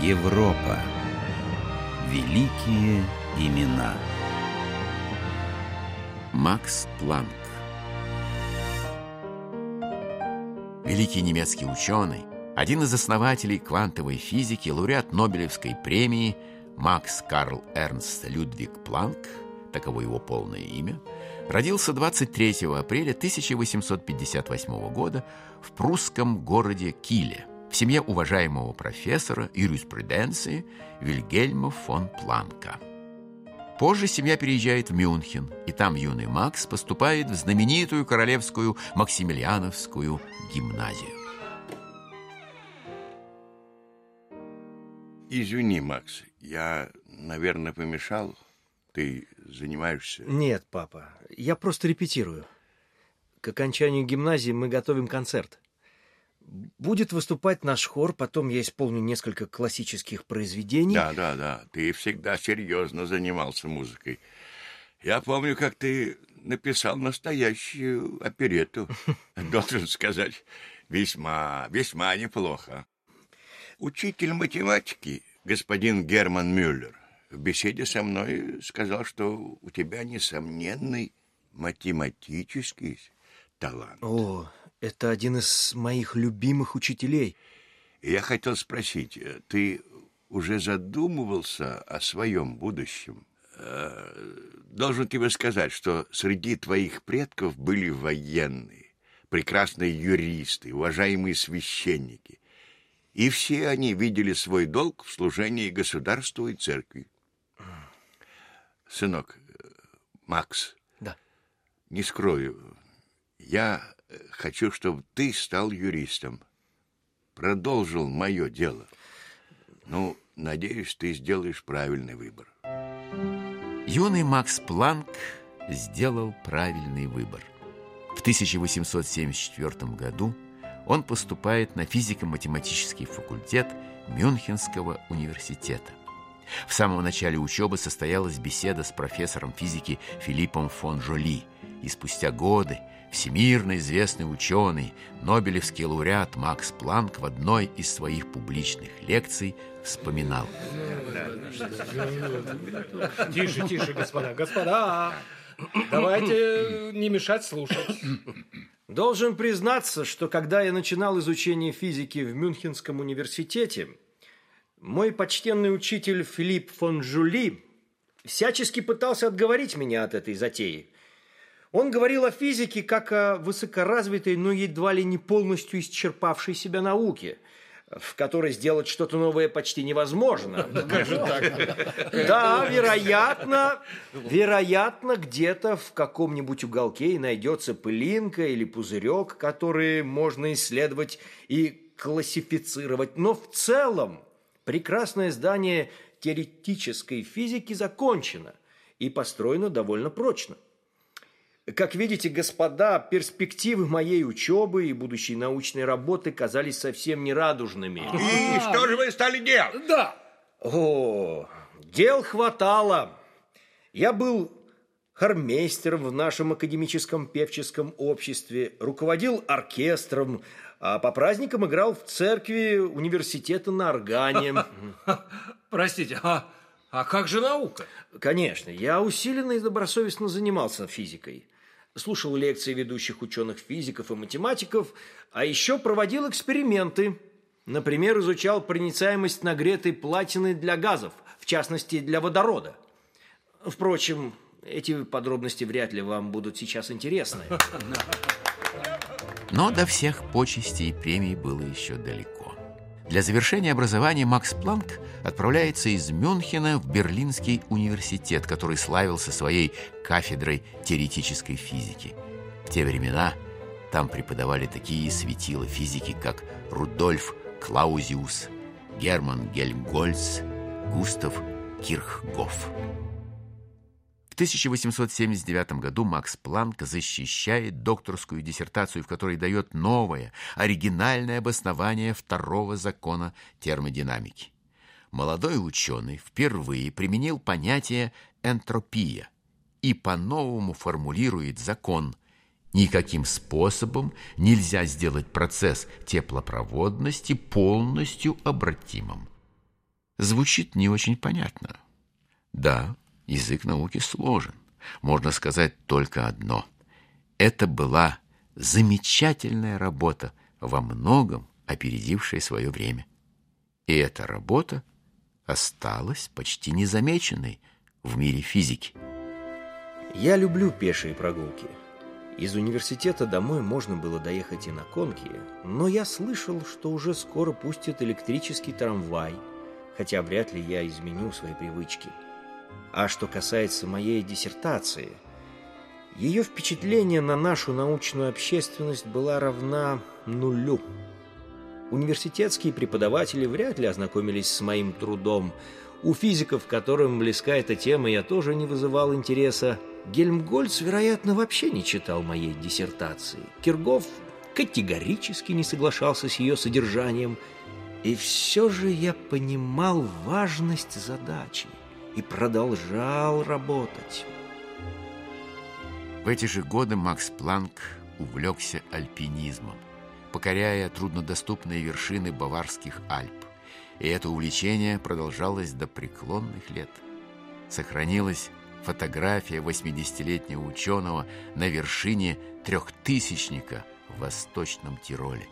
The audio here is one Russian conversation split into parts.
Европа. Великие имена. Макс Планк. Великий немецкий ученый, один из основателей квантовой физики, лауреат Нобелевской премии Макс Карл Эрнст Людвиг Планк, таково его полное имя, родился 23 апреля 1858 года в прусском городе Киле в семье уважаемого профессора юриспруденции Вильгельма фон Планка. Позже семья переезжает в Мюнхен, и там юный Макс поступает в знаменитую королевскую Максимилиановскую гимназию. Извини, Макс, я, наверное, помешал. Ты занимаешься... Нет, папа, я просто репетирую. К окончанию гимназии мы готовим концерт. Будет выступать наш хор, потом я исполню несколько классических произведений. Да, ты всегда серьезно занимался музыкой. Я помню, как ты написал настоящую оперетту. Должен сказать, весьма неплохо. Учитель математики, господин Герман Мюллер, в беседе со мной сказал, что у тебя несомненный математический талант. О, это один из моих любимых учителей. Я хотел спросить, ты уже задумывался о своем будущем? Должен тебе сказать, что среди твоих предков были военные, прекрасные юристы, уважаемые священники. И все они видели свой долг в служении государству и церкви. Сынок, Макс, да. Не скрою, я... хочу, чтобы ты стал юристом. Продолжил мое дело. Ну, надеюсь, ты сделаешь правильный выбор. Юный Макс Планк сделал правильный выбор. В 1874 году он поступает на физико-математический факультет Мюнхенского университета. В самом начале учебы состоялась беседа с профессором физики Филиппом фон Жолли. И спустя годы всемирно известный ученый, нобелевский лауреат Макс Планк в одной из своих публичных лекций вспоминал. Тише, господа, давайте не мешать слушать. Должен признаться, что когда я начинал изучение физики в Мюнхенском университете, мой почтенный учитель Филипп фон Жолли всячески пытался отговорить меня от этой затеи. Он говорил о физике как о высокоразвитой, но едва ли не полностью исчерпавшей себя науке, в которой сделать что-то новое почти невозможно. Да, вероятно, где-то в каком-нибудь уголке и найдется пылинка или пузырек, которые можно исследовать и классифицировать. Но в целом прекрасное здание теоретической физики закончено и построено довольно прочно. Как видите, господа, перспективы моей учебы и будущей научной работы казались совсем нерадужными. И что же вы стали делать? Да. О, дел хватало. Я был хормейстером в нашем академическом певческом обществе, руководил оркестром, а по праздникам играл в церкви университета на органе. Простите, а как же наука? Конечно, я усиленно и добросовестно занимался физикой. Слушал лекции ведущих ученых-физиков и математиков, а еще проводил эксперименты. Например, изучал проницаемость нагретой платины для газов, в частности, для водорода. Впрочем, эти подробности вряд ли вам будут сейчас интересны. Но до всех почестей и премий было еще далеко. Для завершения образования Макс Планк отправляется из Мюнхена в Берлинский университет, который славился своей кафедрой теоретической физики. В те времена там преподавали такие светила физики, как Рудольф Клаузиус, Герман Гельмгольц, Густав Кирхгоф. В 1879 году Макс Планк защищает докторскую диссертацию, в которой дает новое, оригинальное обоснование второго закона термодинамики. Молодой ученый впервые применил понятие «энтропия» и по-новому формулирует закон. Никаким способом нельзя сделать процесс теплопроводности полностью обратимым. звучит не очень понятно. Да, язык науки сложен. Можно сказать только одно. Это была замечательная работа, во многом опередившая свое время. И эта работа осталась почти незамеченной в мире физики. Я люблю пешие прогулки. Из университета домой можно было доехать и на конке, но я слышал, что уже скоро пустят электрический трамвай, хотя вряд ли я изменю свои привычки. А что касается моей диссертации, ее впечатление на нашу научную общественность была равна нулю. Университетские преподаватели вряд ли ознакомились с моим трудом. У физиков, которым близка эта тема, я тоже не вызывал интереса. Гельмгольц, вероятно, вообще не читал моей диссертации. Кирхгоф категорически не соглашался с ее содержанием. И все же я понимал важность задачи и продолжал работать. В эти же годы Макс Планк увлекся альпинизмом, покоряя труднодоступные вершины Баварских Альп. И это увлечение продолжалось до преклонных лет. Сохранилась фотография 80-летнего ученого на вершине 3000-ника в Восточном Тироле.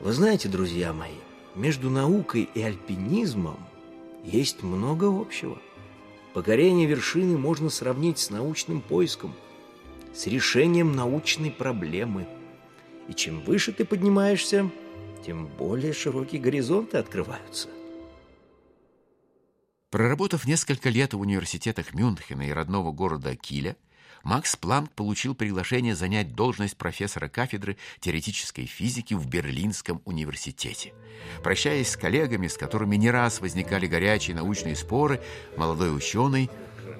Вы знаете, друзья мои, между наукой и альпинизмом есть много общего. Покорение вершины можно сравнить с научным поиском, с решением научной проблемы. И чем выше ты поднимаешься, тем более широкие горизонты открываются. Проработав несколько лет в университетах Мюнхена и родного города Киля, Макс Планк получил приглашение занять должность профессора кафедры теоретической физики в Берлинском университете. Прощаясь с коллегами, с которыми не раз возникали горячие научные споры, молодой ученый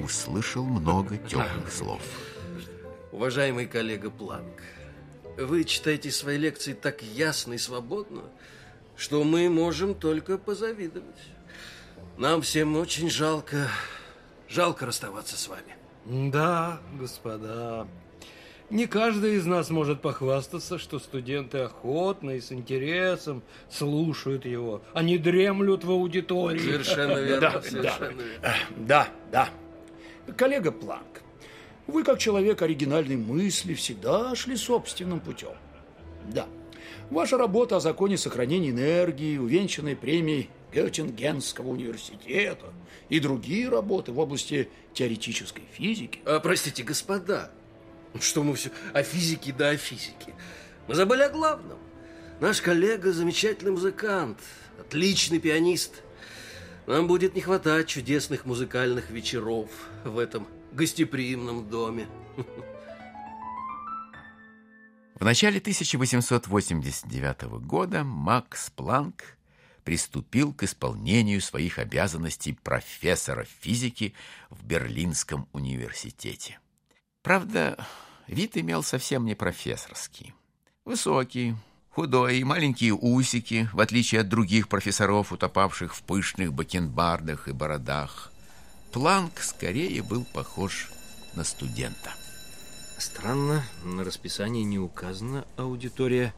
услышал много теплых слов. Уважаемый коллега Планк, вы читаете свои лекции так ясно и свободно, что мы можем только позавидовать. Нам всем очень жалко расставаться с вами. Да, господа, не каждый из нас может похвастаться, что студенты охотно и с интересом слушают его, они дремлют в аудитории. Совершенно верно, да, совершенно верно. Да. Коллега Планк, вы, как человек оригинальной мысли, всегда шли собственным путем. Да, ваша работа о законе сохранения энергии, увенчанной премией Гёттингенского университета и другие работы в области теоретической физики. Простите, господа, что мы все о физике да о физике. Мы забыли о главном. Наш коллега замечательный музыкант, отличный пианист. Нам будет не хватать чудесных музыкальных вечеров в этом гостеприимном доме. В начале 1889 года Макс Планк приступил к исполнению своих обязанностей профессора физики в Берлинском университете. Правда, вид имел совсем не профессорский. Высокий, худой, маленькие усики, в отличие от других профессоров, утопавших в пышных бакенбардах и бородах. Планк скорее был похож на студента. Странно, на расписании не указана аудитория.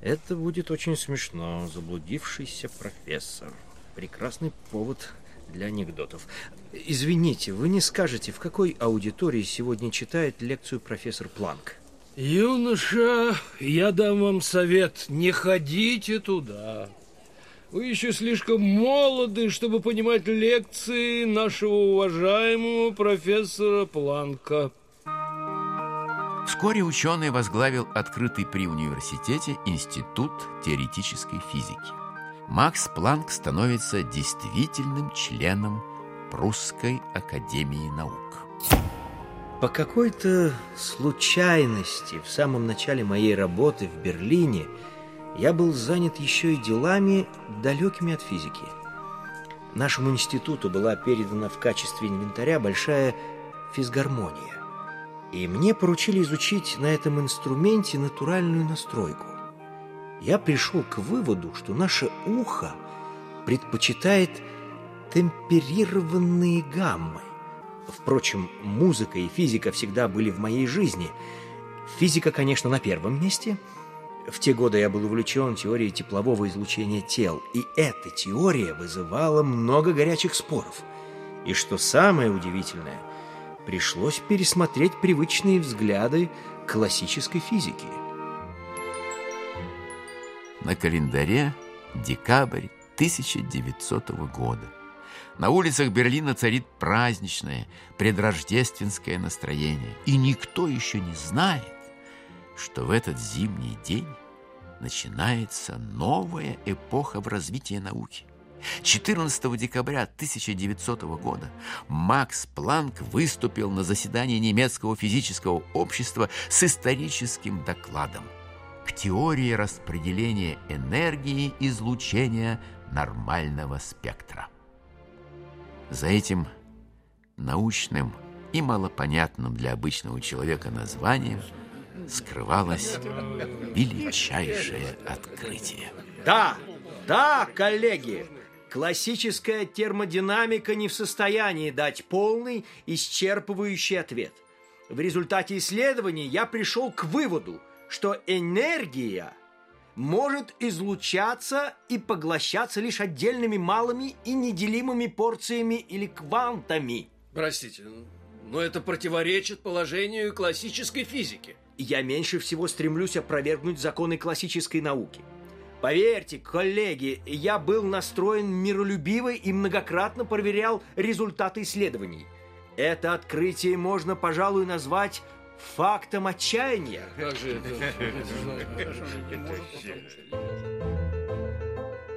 Это будет очень смешно. Заблудившийся профессор. Прекрасный повод для анекдотов. Извините, вы не скажете, в какой аудитории сегодня читает лекцию профессор Планк? Юноша, я дам вам совет. Не ходите туда. Вы еще слишком молоды, чтобы понимать лекции нашего уважаемого профессора Планка. Вскоре ученый возглавил открытый при университете Институт теоретической физики. Макс Планк становится действительным членом Прусской академии наук. По какой-то случайности в самом начале моей работы в Берлине я был занят еще и делами, далекими от физики. Нашему институту была передана в качестве инвентаря большая физгармония. И мне поручили изучить на этом инструменте натуральную настройку. Я пришел к выводу, что наше ухо предпочитает темперированные гаммы. Впрочем, музыка и физика всегда были в моей жизни. Физика, конечно, на первом месте. В те годы я был увлечен теорией теплового излучения тел, и эта теория вызывала много горячих споров. И что самое удивительное, пришлось пересмотреть привычные взгляды классической физики. На календаре декабрь 1900 года. На улицах Берлина царит праздничное, предрождественское настроение. И никто еще не знает, что в этот зимний день начинается новая эпоха в развитии науки. 14 декабря 1900 года Макс Планк выступил на заседании немецкого физического общества с историческим докладом к теории распределения энергии излучения нормального спектра. За этим научным и малопонятным для обычного человека названием скрывалось величайшее открытие. Да, да, коллеги, классическая термодинамика не в состоянии дать полный, исчерпывающий ответ. В результате исследований я пришел к выводу, что энергия может излучаться и поглощаться лишь отдельными малыми и неделимыми порциями или квантами. Простите, но это противоречит положению классической физики. Я меньше всего стремлюсь опровергнуть законы классической науки. Поверьте, коллеги, я был настроен миролюбиво и многократно проверял результаты исследований. Это открытие можно, пожалуй, назвать фактом отчаяния.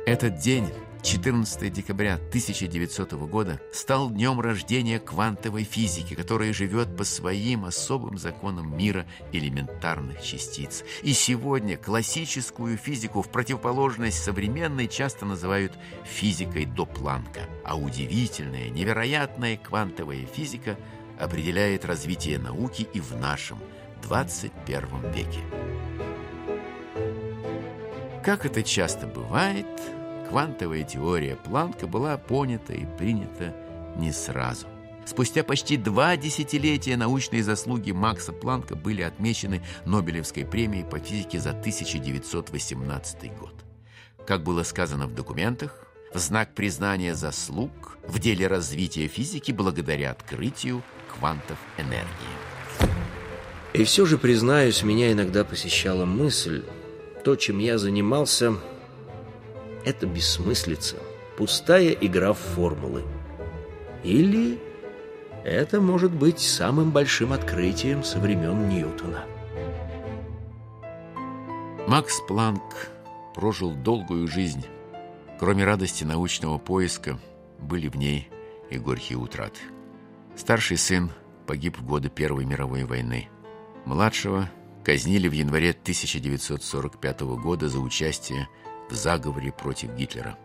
Этот день, 14 декабря 1900 года, стал днем рождения квантовой физики, которая живет по своим особым законам мира элементарных частиц. И сегодня классическую физику, в противоположность современной, часто называют физикой до Планка. А удивительная, невероятная квантовая физика определяет развитие науки и в нашем 21 веке. Как это часто бывает, квантовая теория Планка была понята и принята не сразу. Спустя почти 2 десятилетия научные заслуги Макса Планка были отмечены Нобелевской премией по физике за 1918 год. Как было сказано в документах, в знак признания заслуг в деле развития физики благодаря открытию квантов энергии. И все же, признаюсь, меня иногда посещала мысль: то, чем я занимался, это бессмыслица, пустая игра в формулы. Или это может быть самым большим открытием со времен Ньютона. Макс Планк прожил долгую жизнь. Кроме радости научного поиска, были в ней и горькие утраты. Старший сын погиб в годы Первой мировой войны. Младшего казнили в январе 1945 года за участие в заговоре против Гитлера.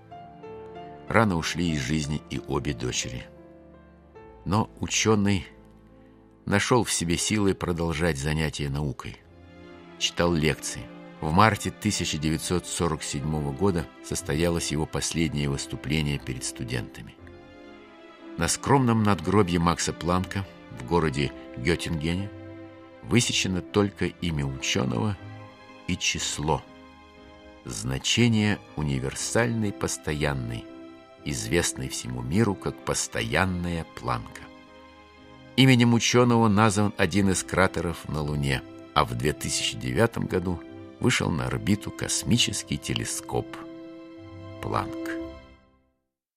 Рано ушли из жизни и обе дочери. Но ученый нашел в себе силы продолжать занятия наукой. Читал лекции. В марте 1947 года состоялось его последнее выступление перед студентами. На скромном надгробье Макса Планка в городе Гёттингене высечено только имя ученого и число. Значение универсальной постоянной, известной всему миру как постоянная Планка. Именем ученого назван один из кратеров на Луне, а в 2009 году вышел на орбиту космический телескоп Планк.